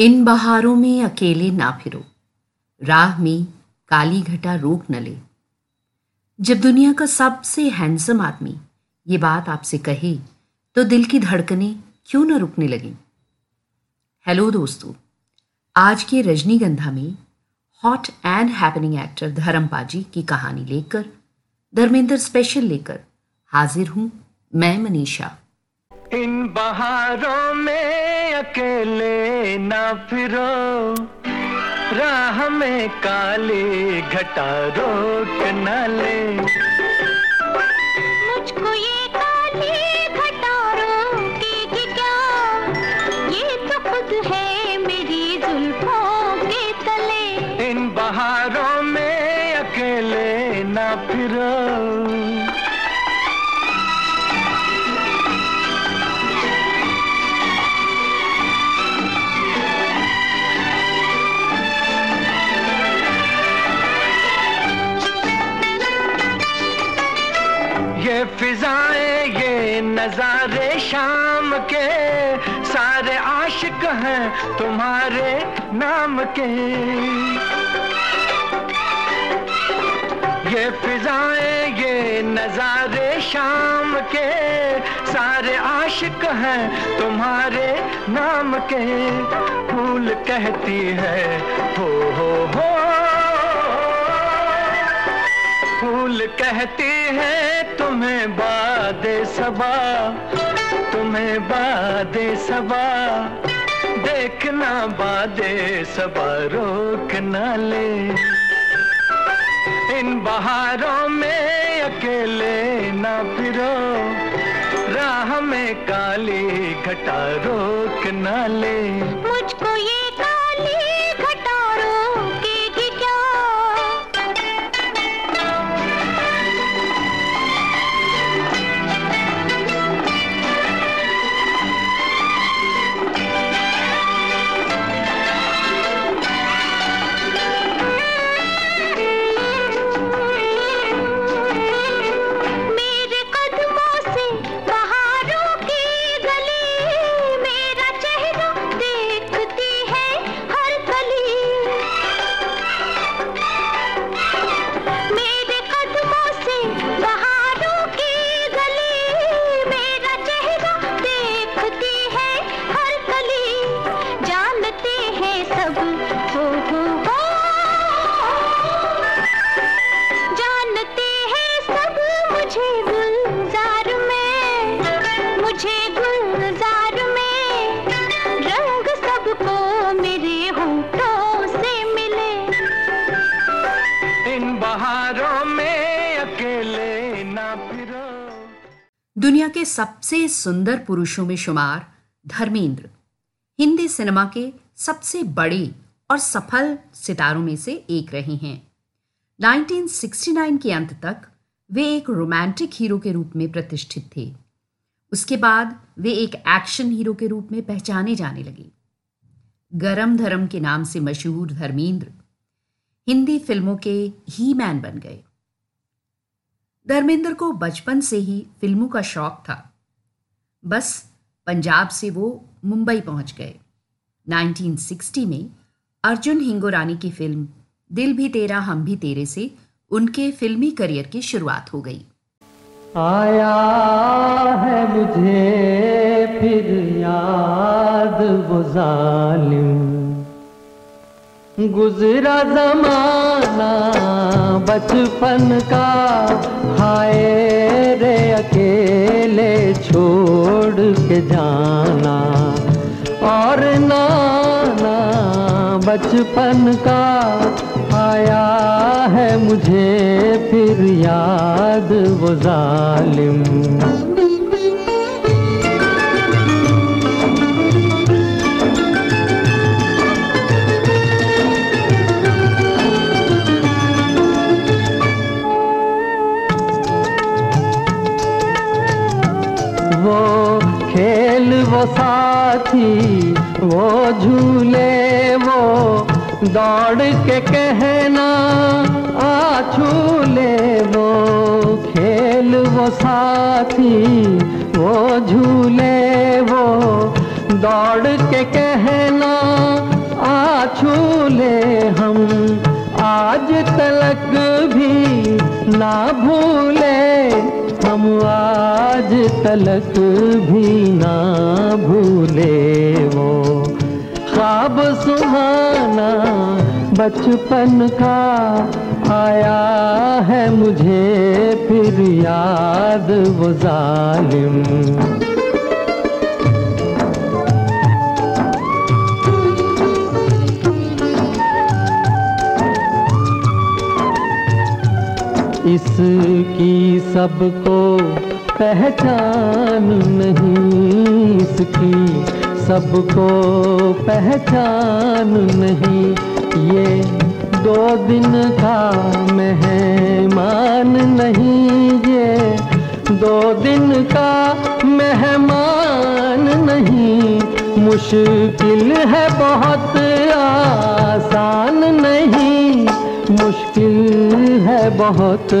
इन बहारों में अकेले ना फिरो, राह में काली घटा रोक न ले। जब दुनिया का सबसे हैंडसम आदमी ये बात आपसे कहे तो दिल की धड़कनें क्यों न रुकने लगें। हेलो दोस्तों, आज के रजनीगंधा में hot and happening actor Dharampaji की कहानी लेकर धर्मेंद्र स्पेशल लेकर हाजिर हूँ मैं मनीषा। इन बहारों में अकेले ना फिरो, राह में काली घटा रोक न ले। मुझको ये काली घटा रोकेगी क्या, ये तो खुद है मेरी जुल्फों के तले। इन बहारों में अकेले ना फिरो। ये फिजाएं, ये नजारे शाम के, सारे आशिक हैं तुम्हारे नाम के। ये फिजाएं, ये नजारे शाम के, सारे आशिक हैं तुम्हारे नाम के। फूल कहती है हो, फूल कहती है तुम्हें बादे सबा, तुम्हें बादे सबा। देखना बादे सबा रोक न ले। इन बहारों में अकेले ना फिरो, राह में काली घटा रोक न ले। मुझको ये काली घटा रोकेगी क्या। दुनिया के सबसे सुंदर पुरुषों में शुमार धर्मेंद्र हिंदी सिनेमा के सबसे बड़े और सफल सितारों में से एक रहे हैं। 1969 के अंत तक वे एक रोमांटिक हीरो के रूप में प्रतिष्ठित थे। उसके बाद वे एक एक्शन हीरो के रूप में पहचाने जाने लगे। गरम धर्म के नाम से मशहूर धर्मेंद्र हिंदी फिल्मों के ही मैन बन गए। धर्मेंद्र को बचपन से ही फिल्मों का शौक था। बस पंजाब से वो मुंबई पहुंच गए। 1960 में अर्जुन हिंगोरानी की फिल्म दिल भी तेरा हम भी तेरे से उनके फिल्मी करियर की शुरुआत हो गई। आया है मुझे फिर याद वो जालिम, गुजरा जमाना बचपन का, हाय रे अकेले छोड़ के जाना और नाना। बचपन का आया है मुझे फिर याद वो जालिम। वो साथी वो झूले वो दौड़ के कहना आ छूले। वो खेल वो साथी वो झूले वो दौड़ के कहना छू ले हम आज तलक भी ना भूले हम आज तलक भी ना भूले वो ख्वाब सुहाना बचपन का आया है मुझे फिर याद वो जालिम। इसकी सबको पहचान नहीं इसकी सबको पहचान नहीं ये दो दिन का मेहमान नहीं ये दो दिन का मेहमान नहीं मुश्किल है बहुत आसान नहीं मुश्किल है बहुत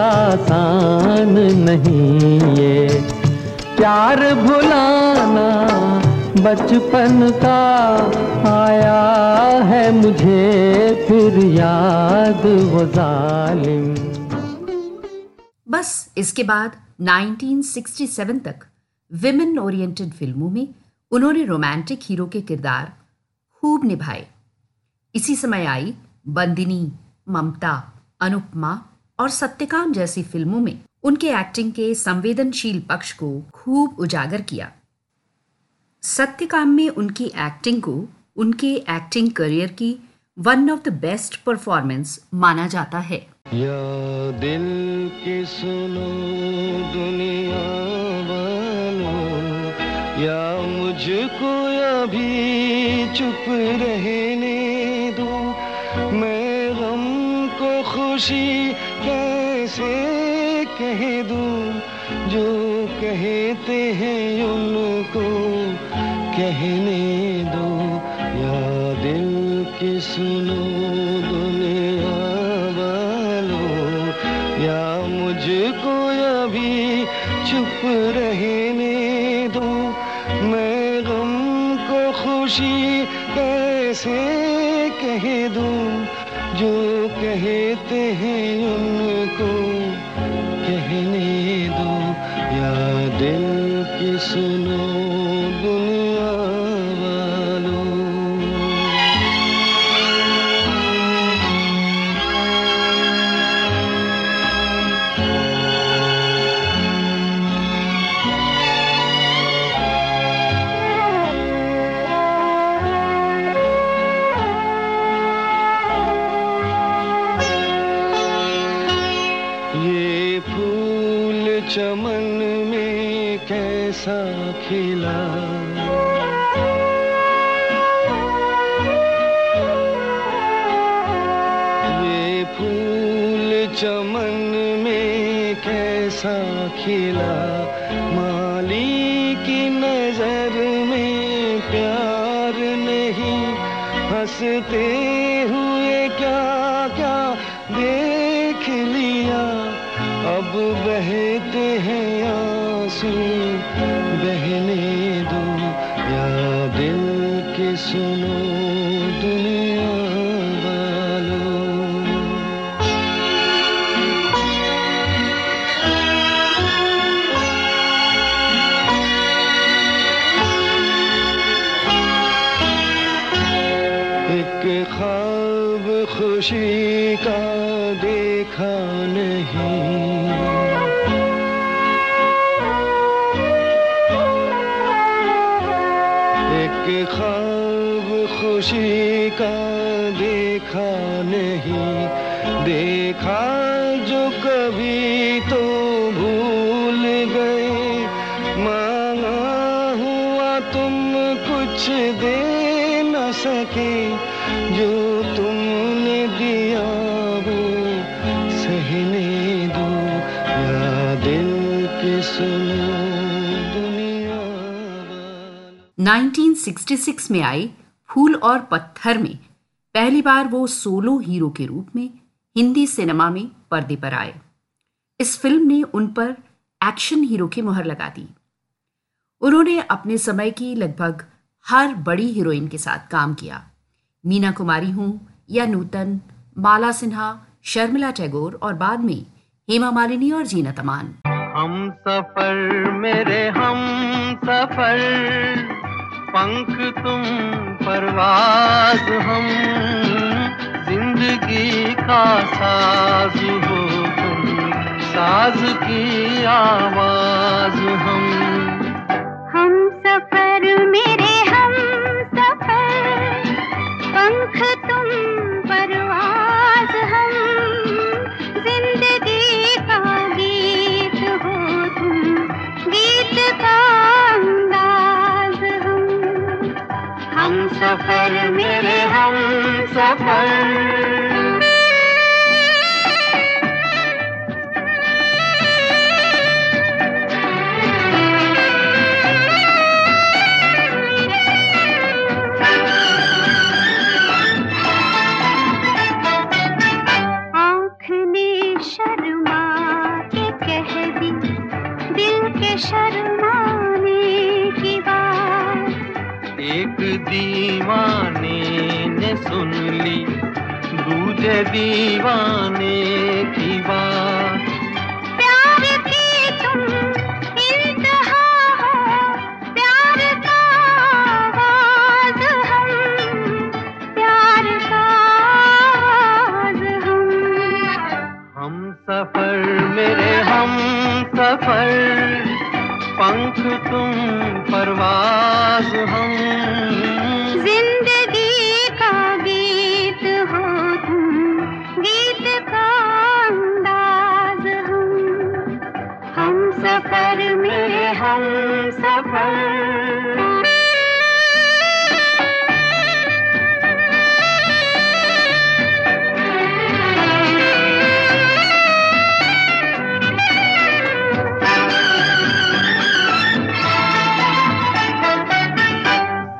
आसान नहीं ये प्यार भुलाना बचपन का आया है मुझे फिर याद वो जालिम। बस इसके बाद 1967 तक विमेन ओरिएंटेड फिल्मों में उन्होंने रोमांटिक हीरो के किरदार खूब निभाए। इसी समय आई बंदिनी, ममता, अनुपमा और सत्यकाम जैसी फिल्मों में उनके एक्टिंग के संवेदनशील पक्ष को खूब उजागर किया। सत्यकाम में उनकी एक्टिंग को उनके एक्टिंग करियर की one of the best performance माना जाता है। या दिल की सुनो दुनिया वालों या मुझको अभी चुप रहने दो मैं गम को खुशी कैसे कह दूं जो कहते हैं उनको कहने दो या दिल की सुनो दुनिया वालों या मुझको अभी चुप रहने दो मैं गम को खुशी कैसे कह दूं जो कहते हैं उनको कहने दो या दिल की सुनो दुनिया वालों। चमन में कैसा खिला ये फूल चमन में कैसा खिला माली की नजर में प्यार नहीं हंसते हुए क्या क्या देख लिया अब बहते हैं आंसू बहने दो या दिल की सुनो दुनिया वालों। एक ख्वाब खुशी का देखा नहीं ख्वाब खुशी का देखा नहीं देखा जो कभी तो भूल गए मांगा हुआ तुम कुछ दे न सके जो तुमने दिया वो सहने दो या दिल की सुनो। 1966 में आई फूल और पत्थर में पहली बार वो सोलो हीरो के रूप में हिंदी सिनेमा में पर्दे पर आए। इस फिल्म ने उन पर एक्शन हीरो की मुहर लगा दी। उन्होंने अपने समय की लगभग हर बड़ी हीरोइन के साथ काम किया। मीना कुमारी हूँ या नूतन, माला सिन्हा, शर्मिला टैगोर और बाद में हेमा मालिनी और जीनत अमान। हम सफर मेरे हम सफर, पंख तुम परवाज हम, जिंदगी का साज हो तुम, साज की आवाज हम सफर मेरे हम सफर, पंख तुम परवाज हम, जिंदगी का गीत हो तुम, गीत का अंदाज हम सफर मेरे हम सफर। शर्माने की बात एक दीवाने ने सुन ली, दूजे दीवाने की बात, प्यार की तुम इंतहा हो, प्यार का आवाज हम, प्यार का आवाज हम सफर मेरे हम सफर, पंख तुम परवाज हम, जिंदगी का गीत हो तुम, गीत का अंदाज हम सफर मेरे हम सफर।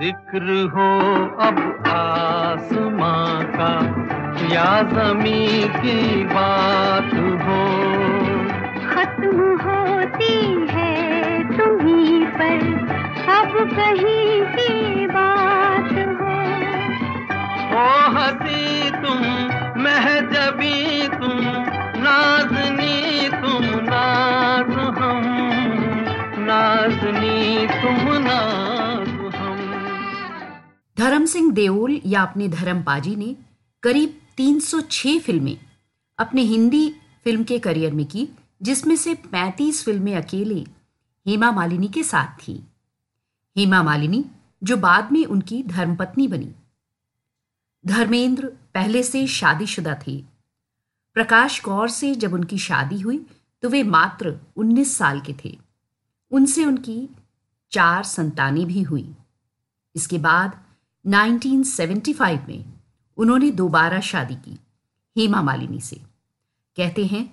जिक्र हो अब आसमां का या जमीन की बात हो, खत्म होती है तुम्हीं पर अब कहीं की बात हो, हंसी तुम महजबी तुम, नाजनी तुम नाज हम, नाजनी तुम नाज। धर्म सिंह देओल या अपने धर्मपाजी ने करीब 306 फिल्में अपने हिंदी फिल्म के करियर में की, जिसमें से 35 फिल्में अकेले हेमा मालिनी के साथ थी। हेमा मालिनी जो बाद में उनकी धर्मपत्नी बनी। धर्मेंद्र पहले से शादीशुदा थे। प्रकाश कौर से जब उनकी शादी हुई तो वे मात्र 19 साल के थे। उनसे उनकी 4 संतानें भी हुई। इसके बाद 1975 में उन्होंने दोबारा शादी की हेमा मालिनी से। कहते हैं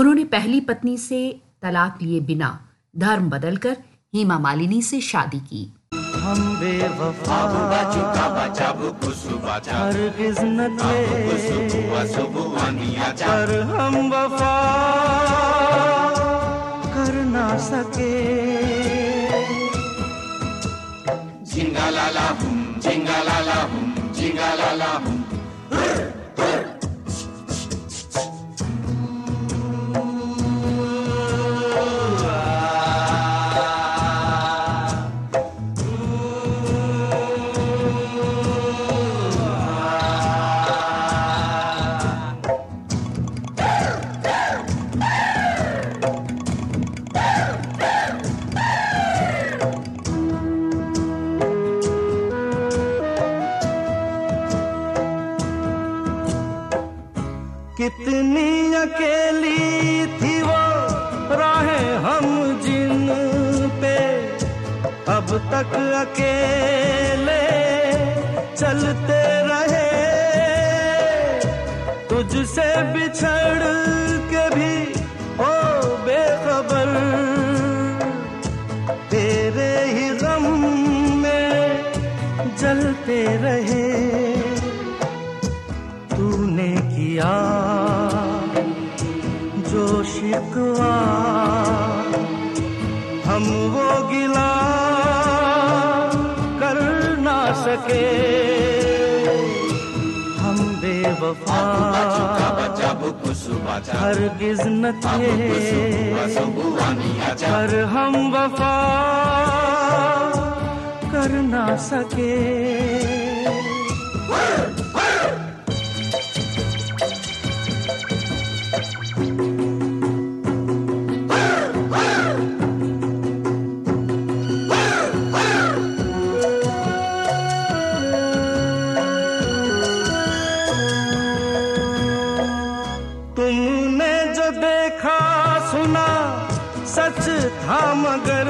उन्होंने पहली पत्नी से तलाक लिए बिना धर्म बदलकर हेमा मालिनी से शादी की। हम बेवफा हर किस्मत में हम वफा कर ना सके, जिंगा लाला हूँ जिंगा लाला हूँ जिंगा लाला हूँ। कितनी अकेली थी वो राहें हम जिन पे अब तक अकेले चलते रहे, तुझसे बिछड़ के भी ओ बेखबर, तेरे ही गम में जलते रहे, तूने किया शिकवा हम वो गिला कर ना सके, बेवफा हरगिज़ न थे, पर हम वफा कर ना सके। मगर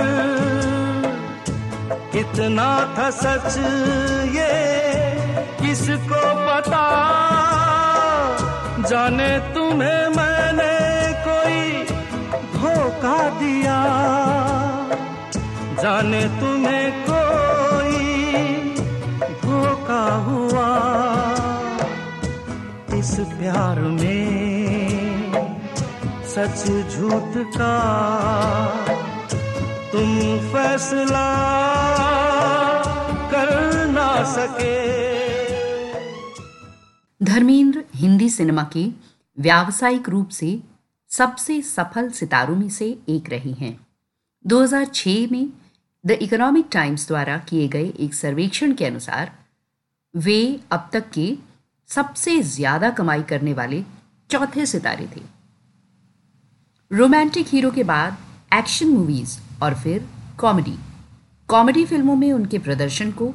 कितना था सच ये किसको पता, जाने तुम्हें मैंने कोई धोखा दिया, जाने तुम्हें कोई धोखा हुआ। इस प्यार में सच झूठ का तुम फैसला कर ना सके। धर्मेंद्र हिंदी सिनेमा के व्यावसायिक रूप से सबसे सफल सितारों में से एक रहे हैं। 2006 में द इकोनॉमिक टाइम्स द्वारा किए गए एक सर्वेक्षण के अनुसार वे अब तक के सबसे ज्यादा कमाई करने वाले चौथे सितारे थे। रोमांटिक हीरो के बाद एक्शन मूवीज और फिर कॉमेडी फिल्मों में उनके प्रदर्शन को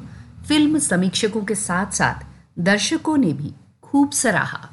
फिल्म समीक्षकों के साथ साथ दर्शकों ने भी खूब सराहा।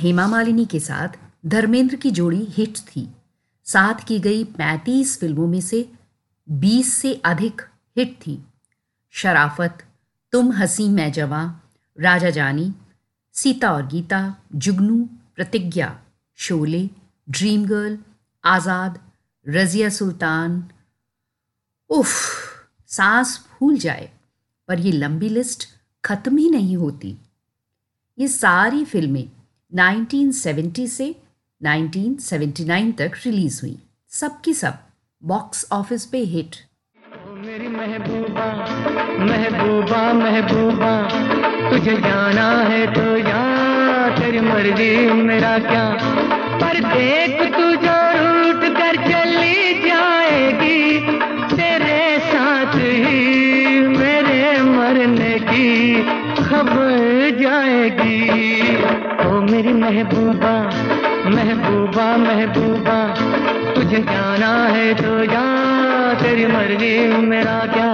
हेमा मालिनी के साथ धर्मेंद्र की जोड़ी हिट थी। साथ की गई 35 फिल्मों में से 20 से अधिक हिट थी। शराफत, तुम हसीं मैं जवां, राजा जानी, सीता और गीता, जुगनू, प्रतिज्ञा, शोले, ड्रीम गर्ल, आज़ाद, रज़िया सुल्तान। उफ, सांस फूल जाए, पर ये लंबी लिस्ट ख़त्म ही नहीं होती। ये सारी फिल्में 1970 से 1979 तक रिलीज़ हुई, सब की सब बॉक्स ऑफिस पे हिट। मेरी महबूबा महबूबा महबूबा, तुझे जाना है तो जा, तेरी मर्जी मेरा क्या, पर देख तू जो रूठ कर चली जाएगी, तेरे साथ ही मेरे मरने की खबर जाएगी। ओ मेरी महबूबा महबूबा महबूबा, तुझे जाना है तो जा, तेरी मर्जी मेरा क्या।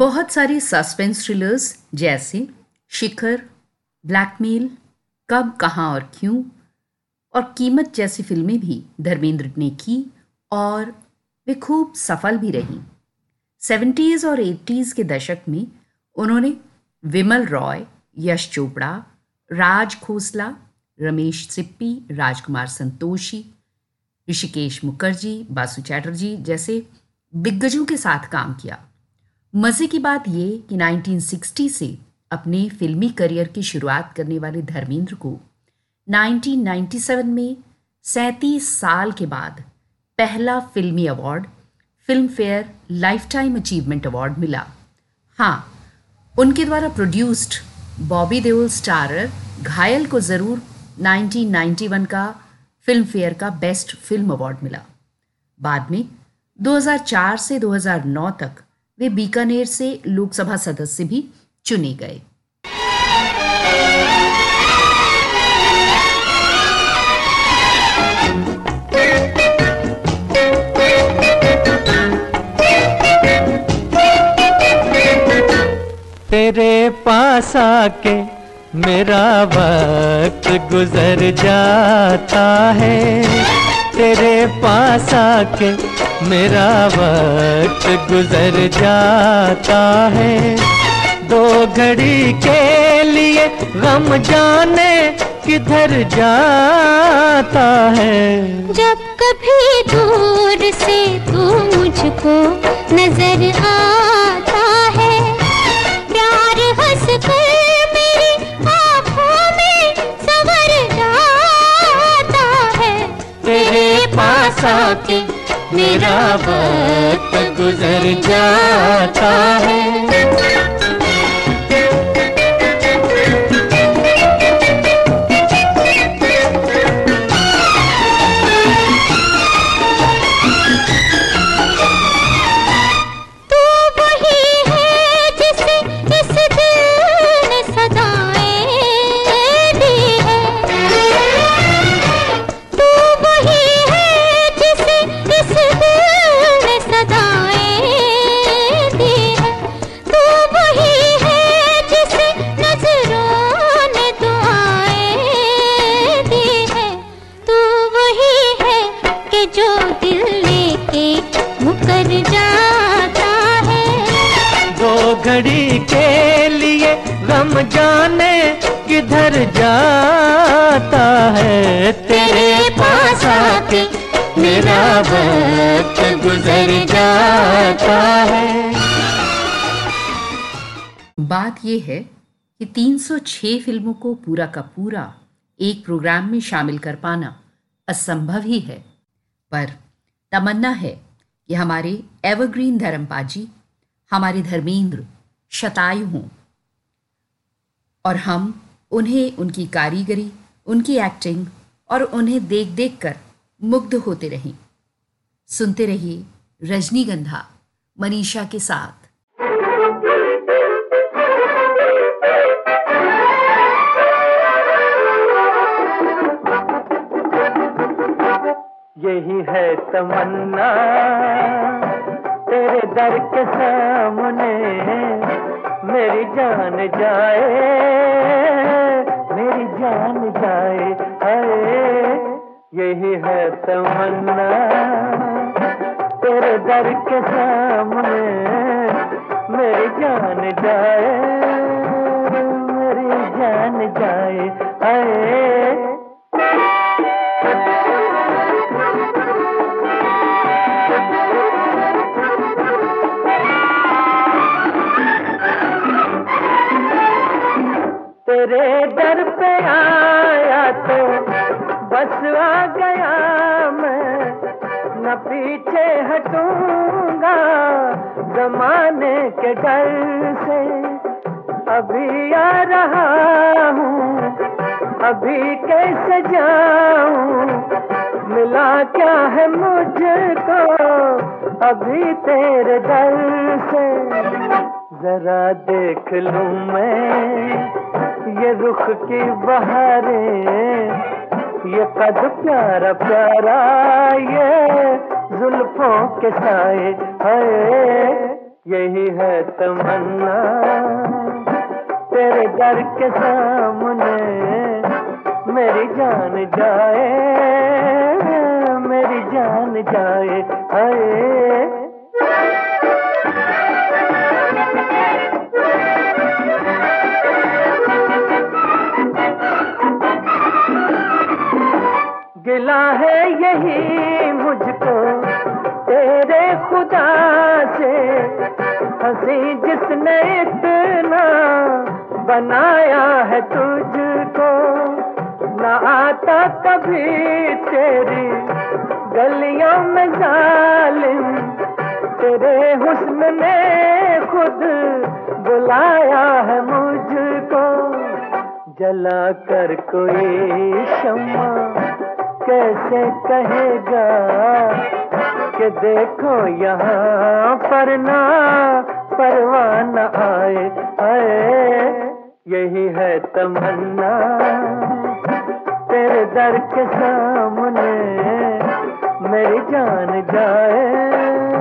बहुत सारी सस्पेंस थ्रिलर्स जैसे शिखर, ब्लैकमेल, कब, कहाँ और क्यों और कीमत जैसी फिल्में भी धर्मेंद्र ने की और वे खूब सफल भी रहीं। 70s और 80s के दशक में उन्होंने विमल रॉय, यश चोपड़ा, राज खोसला, रमेश सिप्पी, राजकुमार संतोषी, ऋषिकेश मुखर्जी, बासु चटर्जी जैसे दिग्गजों के साथ काम किया। मज़े की बात ये कि 1960 से अपने फिल्मी करियर की शुरुआत करने वाले धर्मेंद्र को 1997 में 37 साल के बाद पहला फिल्मी award Filmfare lifetime achievement award मिला। हाँ, उनके द्वारा प्रोड्यूस्ड बॉबी देओल स्टारर घायल को ज़रूर 1991 का फिल्म फेयर का बेस्ट फिल्म अवार्ड मिला। बाद में 2004 से 2009 तक वे बीकानेर से लोकसभा सदस्य भी चुने गए। तेरे पास आके मेरा वक्त गुजर जाता है, तेरे पास आके मेरा वक्त गुजर जाता है। दो घड़ी के लिए गम जाने किधर जाता है। जब कभी दूर से तू मुझको नजर आता है, प्यार हंस कर मेरी आँखों में सवर जाता है। तेरे पास आके मेरा वक्त गुजर जाता है। जाने किधर जाता है। तेरे पास आके मेरा वक्त गुजर जाता है। बात यह है कि 306 फिल्मों को पूरा का पूरा एक प्रोग्राम में शामिल कर पाना असंभव ही है, पर तमन्ना है कि हमारे एवरग्रीन धर्मपाजी, हमारे धर्मेंद्र शतायु हों और हम उन्हें, उनकी कारीगरी, उनकी एक्टिंग और उन्हें देख देख कर मुग्ध होते रहें। सुनते रहिए रजनीगंधा मनीषा के साथ। यही है तमन्ना तेरे दर के सामने, मेरी जान जाए, मेरी जान जाए, अरे यही है तमन्ना तेरे दर के सामने, मेरी जान जाए, मेरी जान जाए, अरे तेरे दर पे आया तो बस आ गया, मैं न पीछे हटूंगा जमाने के डर से। अभी आ रहा हूँ, अभी कैसे जाऊँ, मिला क्या है मुझको अभी तेरे दर से। जरा देख लूँ मैं ये रुख की बहारें, ये कद प्यारा प्यारा, ये जुल्फों के साए, हाय यही है तमन्ना तेरे दर के सामने, मेरी जान जाए, मेरी जान जाए, हाय। गिला है यही मुझको तेरे खुदा से, हंसी जिसने इतना बनाया है तुझको। ना आता कभी तेरी गलियों में जालिम, तेरे हुस्न ने खुद बुलाया है मुझको। जला कर कोई शम्मा कैसे कहेगा कि देखो यहाँ पर ना परवाना आए, आए यही है तमन्ना तेरे दर के सामने, मेरी जान जाए,